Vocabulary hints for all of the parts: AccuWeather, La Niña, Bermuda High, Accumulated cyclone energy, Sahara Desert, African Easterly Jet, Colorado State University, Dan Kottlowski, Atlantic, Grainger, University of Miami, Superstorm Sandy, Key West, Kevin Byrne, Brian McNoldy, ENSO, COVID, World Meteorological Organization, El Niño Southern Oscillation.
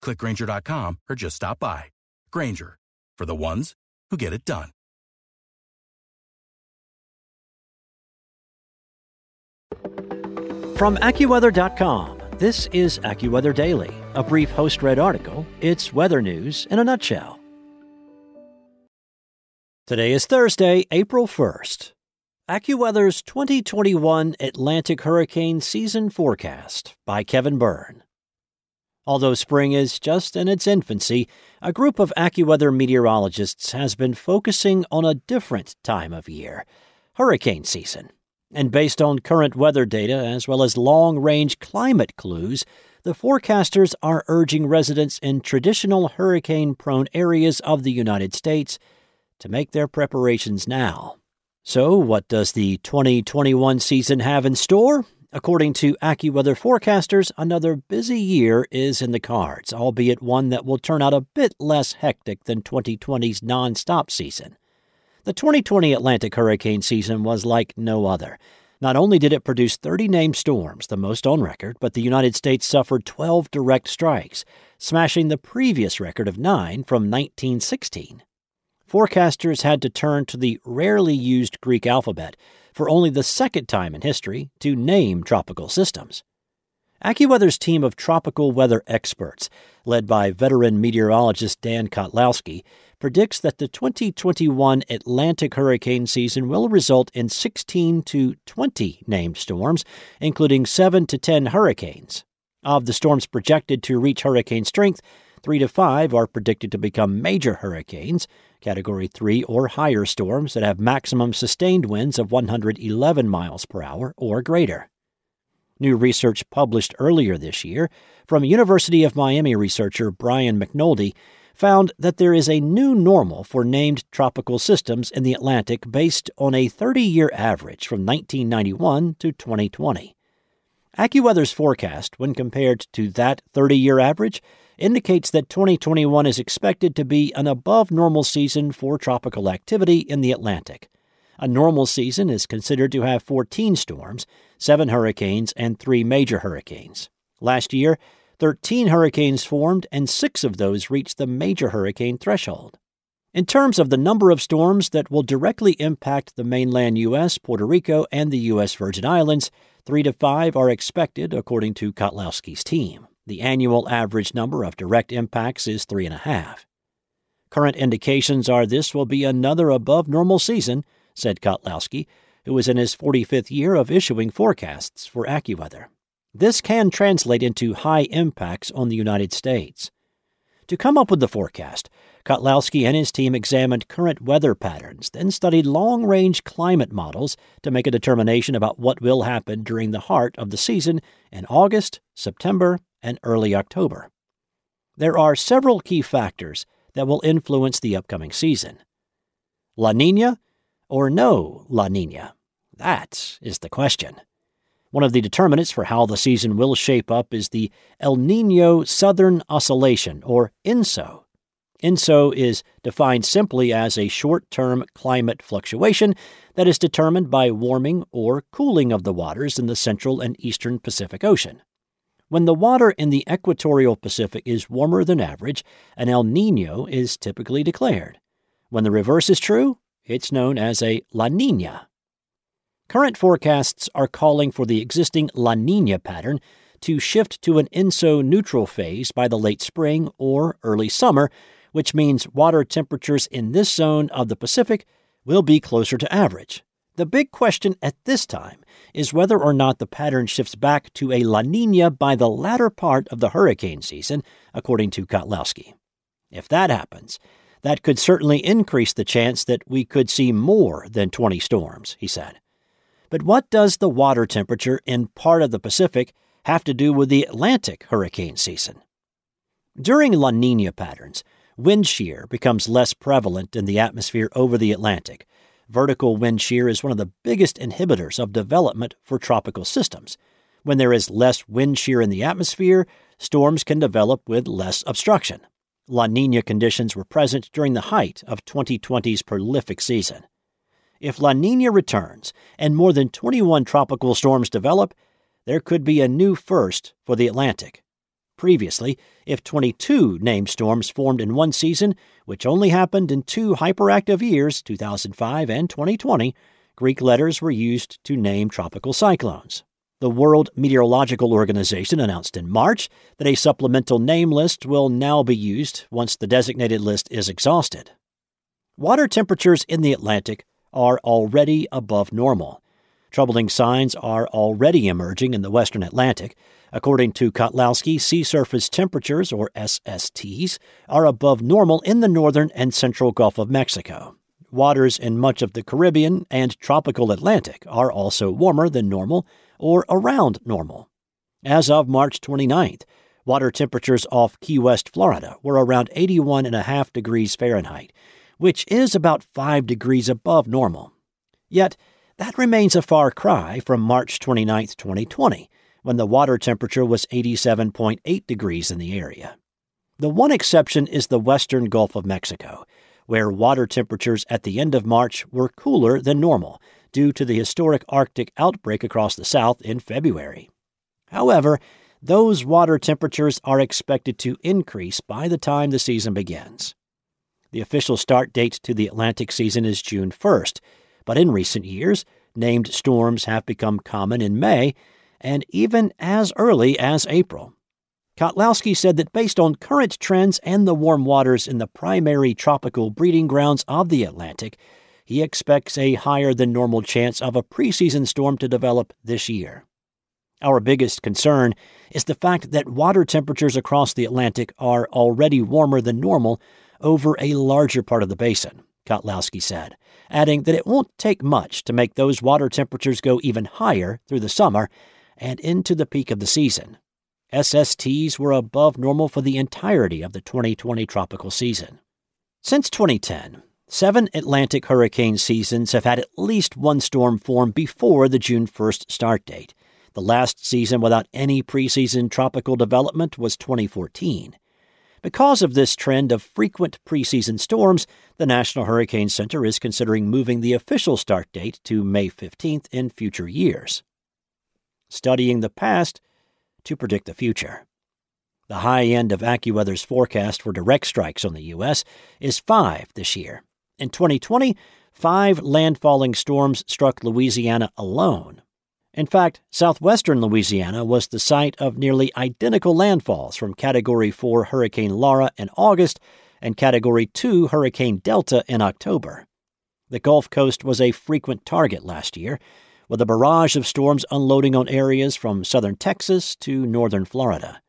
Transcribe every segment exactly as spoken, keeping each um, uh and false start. click Grainger dot com, or just stop by. Grainger, for the ones who get it done. From AccuWeather dot com, this is AccuWeather Daily, a brief host-read article. It's weather news in a nutshell. Today is Thursday, April first. AccuWeather's twenty twenty-one Atlantic Hurricane Season Forecast by Kevin Byrne. Although spring is just in its infancy, a group of AccuWeather meteorologists has been focusing on a different time of year, hurricane season. And based on current weather data as well as long-range climate clues, the forecasters are urging residents in traditional hurricane-prone areas of the United States to make their preparations now. So, what does the twenty twenty-one season have in store? According to AccuWeather forecasters, another busy year is in the cards, albeit one that will turn out a bit less hectic than twenty twenty's non-stop season. The twenty twenty Atlantic hurricane season was like no other. Not only did it produce thirty named storms, the most on record, but the United States suffered twelve direct strikes, smashing the previous record of nine from nineteen sixteen. Forecasters had to turn to the rarely used Greek alphabet for only the second time in history to name tropical systems. AccuWeather's team of tropical weather experts, led by veteran meteorologist Dan Kottlowski, predicts that the twenty twenty-one Atlantic hurricane season will result in sixteen to twenty named storms, including seven to ten hurricanes. Of the storms projected to reach hurricane strength, three to five are predicted to become major hurricanes, Category three or higher storms that have maximum sustained winds of one hundred eleven miles per hour or greater. New research published earlier this year from University of Miami researcher Brian McNoldy found that there is a new normal for named tropical systems in the Atlantic based on a thirty-year average from nineteen ninety-one to twenty twenty. AccuWeather's forecast, when compared to that thirty-year average, indicates that twenty twenty-one is expected to be an above-normal season for tropical activity in the Atlantic. A normal season is considered to have fourteen storms, seven hurricanes, and three major hurricanes. Last year, thirteen hurricanes formed, and six of those reached the major hurricane threshold. In terms of the number of storms that will directly impact the mainland U S, Puerto Rico, and the U S. Virgin Islands, three to five are expected, according to Kotlowski's team. The annual average number of direct impacts is three and a half. Current indications are this will be another above-normal season, said Kottlowski, who is in his forty-fifth year of issuing forecasts for AccuWeather. This can translate into high impacts on the United States. To come up with the forecast, Kottlowski and his team examined current weather patterns, then studied long-range climate models to make a determination about what will happen during the heart of the season in August, September, and early October. There are several key factors that will influence the upcoming season. La Niña, or no La Niña? That is the question. One of the determinants for how the season will shape up is the El Niño Southern Oscillation, or ENSO. ENSO is defined simply as a short-term climate fluctuation that is determined by warming or cooling of the waters in the central and eastern Pacific Ocean. When the water in the equatorial Pacific is warmer than average, an El Niño is typically declared. When the reverse is true, it's known as a La Niña. Current forecasts are calling for the existing La Niña pattern to shift to an ENSO neutral phase by the late spring or early summer, which means water temperatures in this zone of the Pacific will be closer to average. The big question at this time is whether or not the pattern shifts back to a La Niña by the latter part of the hurricane season, according to Kottlowski. If that happens, that could certainly increase the chance that we could see more than twenty storms, he said. But what does the water temperature in part of the Pacific have to do with the Atlantic hurricane season? During La Niña patterns, wind shear becomes less prevalent in the atmosphere over the Atlantic. Vertical wind shear is one of the biggest inhibitors of development for tropical systems. When there is less wind shear in the atmosphere, storms can develop with less obstruction. La Niña conditions were present during the height of twenty twenty's prolific season. If La Niña returns and more than twenty-one tropical storms develop, there could be a new first for the Atlantic. Previously, if twenty-two named storms formed in one season, which only happened in two hyperactive years, two thousand five and twenty twenty, Greek letters were used to name tropical cyclones. The World Meteorological Organization announced in March that a supplemental name list will now be used once the designated list is exhausted. Water temperatures in the Atlantic are already above normal. Troubling signs are already emerging in the western Atlantic. According to Kottlowski, sea surface temperatures, or S S Ts, are above normal in the northern and central Gulf of Mexico. Waters in much of the Caribbean and tropical Atlantic are also warmer than normal, or around normal. As of March twenty-ninth, water temperatures off Key West, Florida, were around eighty-one point five degrees Fahrenheit, which is about five degrees above normal. Yet, that remains a far cry from March twenty-ninth, twenty twenty, when the water temperature was eighty-seven point eight degrees in the area. The one exception is the western Gulf of Mexico, where water temperatures at the end of March were cooler than normal, due to the historic Arctic outbreak across the South in February. However, those water temperatures are expected to increase by the time the season begins. The official start date to the Atlantic season is June first, but in recent years, named storms have become common in May and even as early as April. Kottlowski said that based on current trends and the warm waters in the primary tropical breeding grounds of the Atlantic, he expects a higher-than-normal chance of a preseason storm to develop this year. Our biggest concern is the fact that water temperatures across the Atlantic are already warmer than normal over a larger part of the basin, Kottlowski said, adding that it won't take much to make those water temperatures go even higher through the summer and into the peak of the season. S S Ts were above normal for the entirety of the twenty twenty tropical season. Since twenty ten, seven Atlantic hurricane seasons have had at least one storm form before the June first start date. The last season without any preseason tropical development was twenty fourteen. Because of this trend of frequent preseason storms, the National Hurricane Center is considering moving the official start date to May fifteenth in future years. Studying the past to predict the future. The high end of AccuWeather's forecast for direct strikes on the U S is five this year. In twenty twenty, five landfalling storms struck Louisiana alone. In fact, southwestern Louisiana was the site of nearly identical landfalls from Category four Hurricane Laura in August and Category two Hurricane Delta in October. The Gulf Coast was a frequent target last year, with a barrage of storms unloading on areas from southern Texas to northern Florida.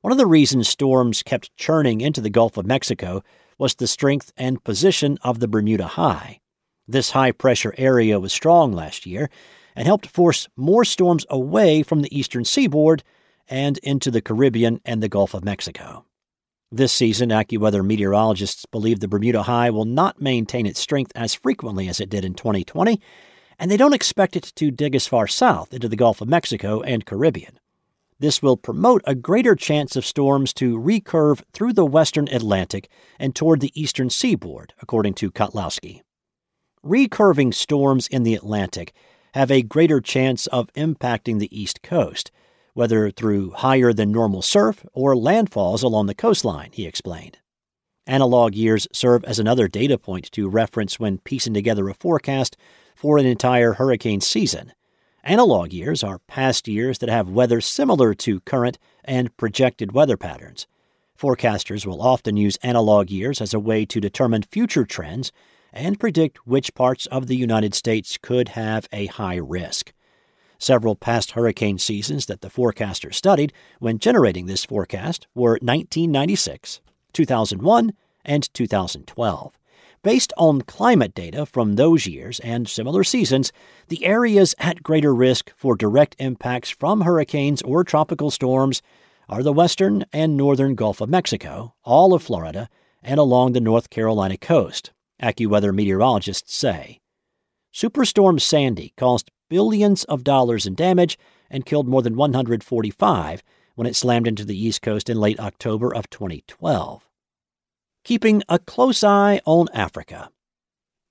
One of the reasons storms kept churning into the Gulf of Mexico was the strength and position of the Bermuda High. This high-pressure area was strong last year and helped force more storms away from the eastern seaboard and into the Caribbean and the Gulf of Mexico. This season, AccuWeather meteorologists believe the Bermuda High will not maintain its strength as frequently as it did in twenty twenty, and they don't expect it to dig as far south into the Gulf of Mexico and Caribbean. This will promote a greater chance of storms to recurve through the western Atlantic and toward the eastern seaboard, according to Kottlowski. Recurving storms in the Atlantic have a greater chance of impacting the east coast, whether through higher-than-normal surf or landfalls along the coastline, he explained. Analog years serve as another data point to reference when piecing together a forecast for an entire hurricane season. Analog years are past years that have weather similar to current and projected weather patterns. Forecasters will often use analog years as a way to determine future trends and predict which parts of the United States could have a high risk. Several past hurricane seasons that the forecaster studied when generating this forecast were nineteen ninety-six, two thousand one, and two thousand twelve. Based on climate data from those years and similar seasons, the areas at greater risk for direct impacts from hurricanes or tropical storms are the western and northern Gulf of Mexico, all of Florida, and along the North Carolina coast, AccuWeather meteorologists say. Superstorm Sandy caused billions of dollars in damage and killed more than one hundred forty-five when it slammed into the East Coast in late October of twenty twelve. Keeping a close eye on Africa.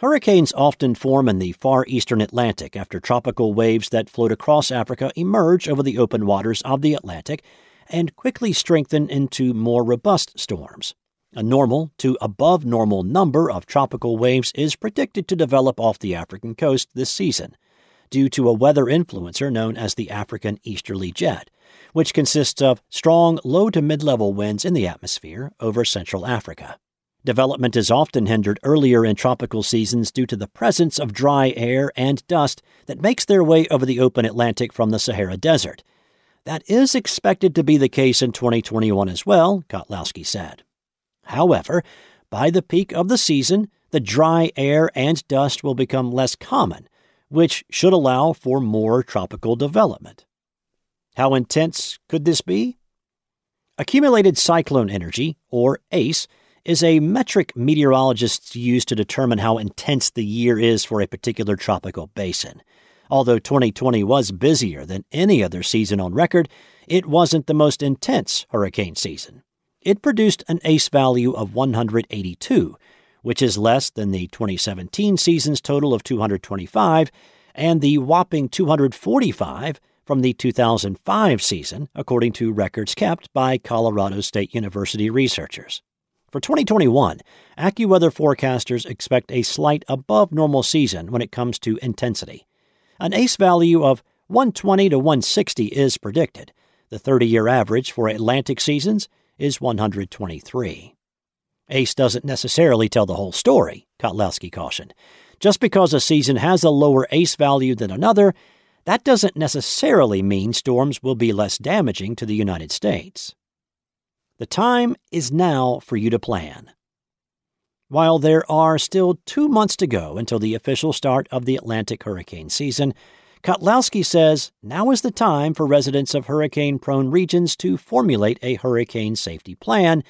Hurricanes often form in the far eastern Atlantic after tropical waves that float across Africa emerge over the open waters of the Atlantic and quickly strengthen into more robust storms. A normal to above-normal number of tropical waves is predicted to develop off the African coast this season, due to a weather influencer known as the African Easterly Jet, which consists of strong low to mid-level winds in the atmosphere over Central Africa. Development is often hindered earlier in tropical seasons due to the presence of dry air and dust that makes their way over the open Atlantic from the Sahara Desert. That is expected to be the case in twenty twenty-one as well, Kottlowski said. However, by the peak of the season, the dry air and dust will become less common, which should allow for more tropical development. How intense could this be? Accumulated cyclone energy, or ACE, is a metric meteorologists use to determine how intense the year is for a particular tropical basin. Although twenty twenty was busier than any other season on record, it wasn't the most intense hurricane season. It produced an ACE value of one hundred eighty-two, which is less than the twenty seventeen season's total of two hundred twenty-five and the whopping two hundred forty-five from the two thousand five season, according to records kept by Colorado State University researchers. For twenty twenty-one, AccuWeather forecasters expect a slight above-normal season when it comes to intensity. An ACE value of one hundred twenty to one hundred sixty is predicted. The thirty-year average for Atlantic seasons is one hundred twenty-three. ACE doesn't necessarily tell the whole story, Kottlowski cautioned. Just because a season has a lower ACE value than another, that doesn't necessarily mean storms will be less damaging to the United States. The time is now for you to plan. While there are still two months to go until the official start of the Atlantic hurricane season, Kottlowski says now is the time for residents of hurricane-prone regions to formulate a hurricane safety plan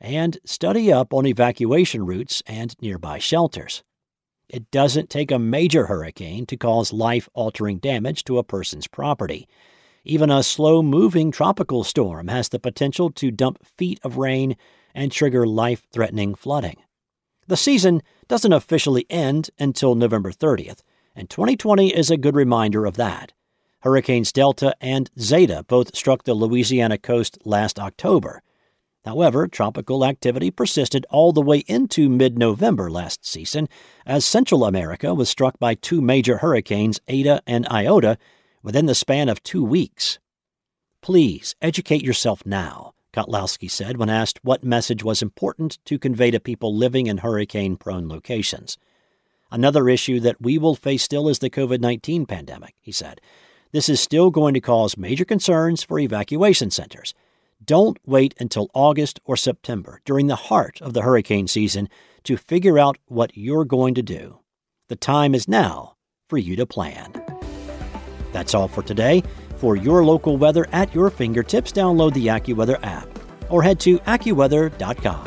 and study up on evacuation routes and nearby shelters. It doesn't take a major hurricane to cause life-altering damage to a person's property. Even a slow-moving tropical storm has the potential to dump feet of rain and trigger life-threatening flooding. The season doesn't officially end until November thirtieth, and twenty twenty is a good reminder of that. Hurricanes Delta and Zeta both struck the Louisiana coast last October. However, tropical activity persisted all the way into mid-November last season as Central America was struck by two major hurricanes, Eta and Iota, within the span of two weeks. Please educate yourself now, Kottlowski said when asked what message was important to convey to people living in hurricane-prone locations. Another issue that we will face still is the COVID nineteen pandemic, he said. This is still going to cause major concerns for evacuation centers. Don't wait until August or September, during the heart of the hurricane season, to figure out what you're going to do. The time is now for you to plan. That's all for today. For your local weather at your fingertips, download the AccuWeather app or head to AccuWeather dot com.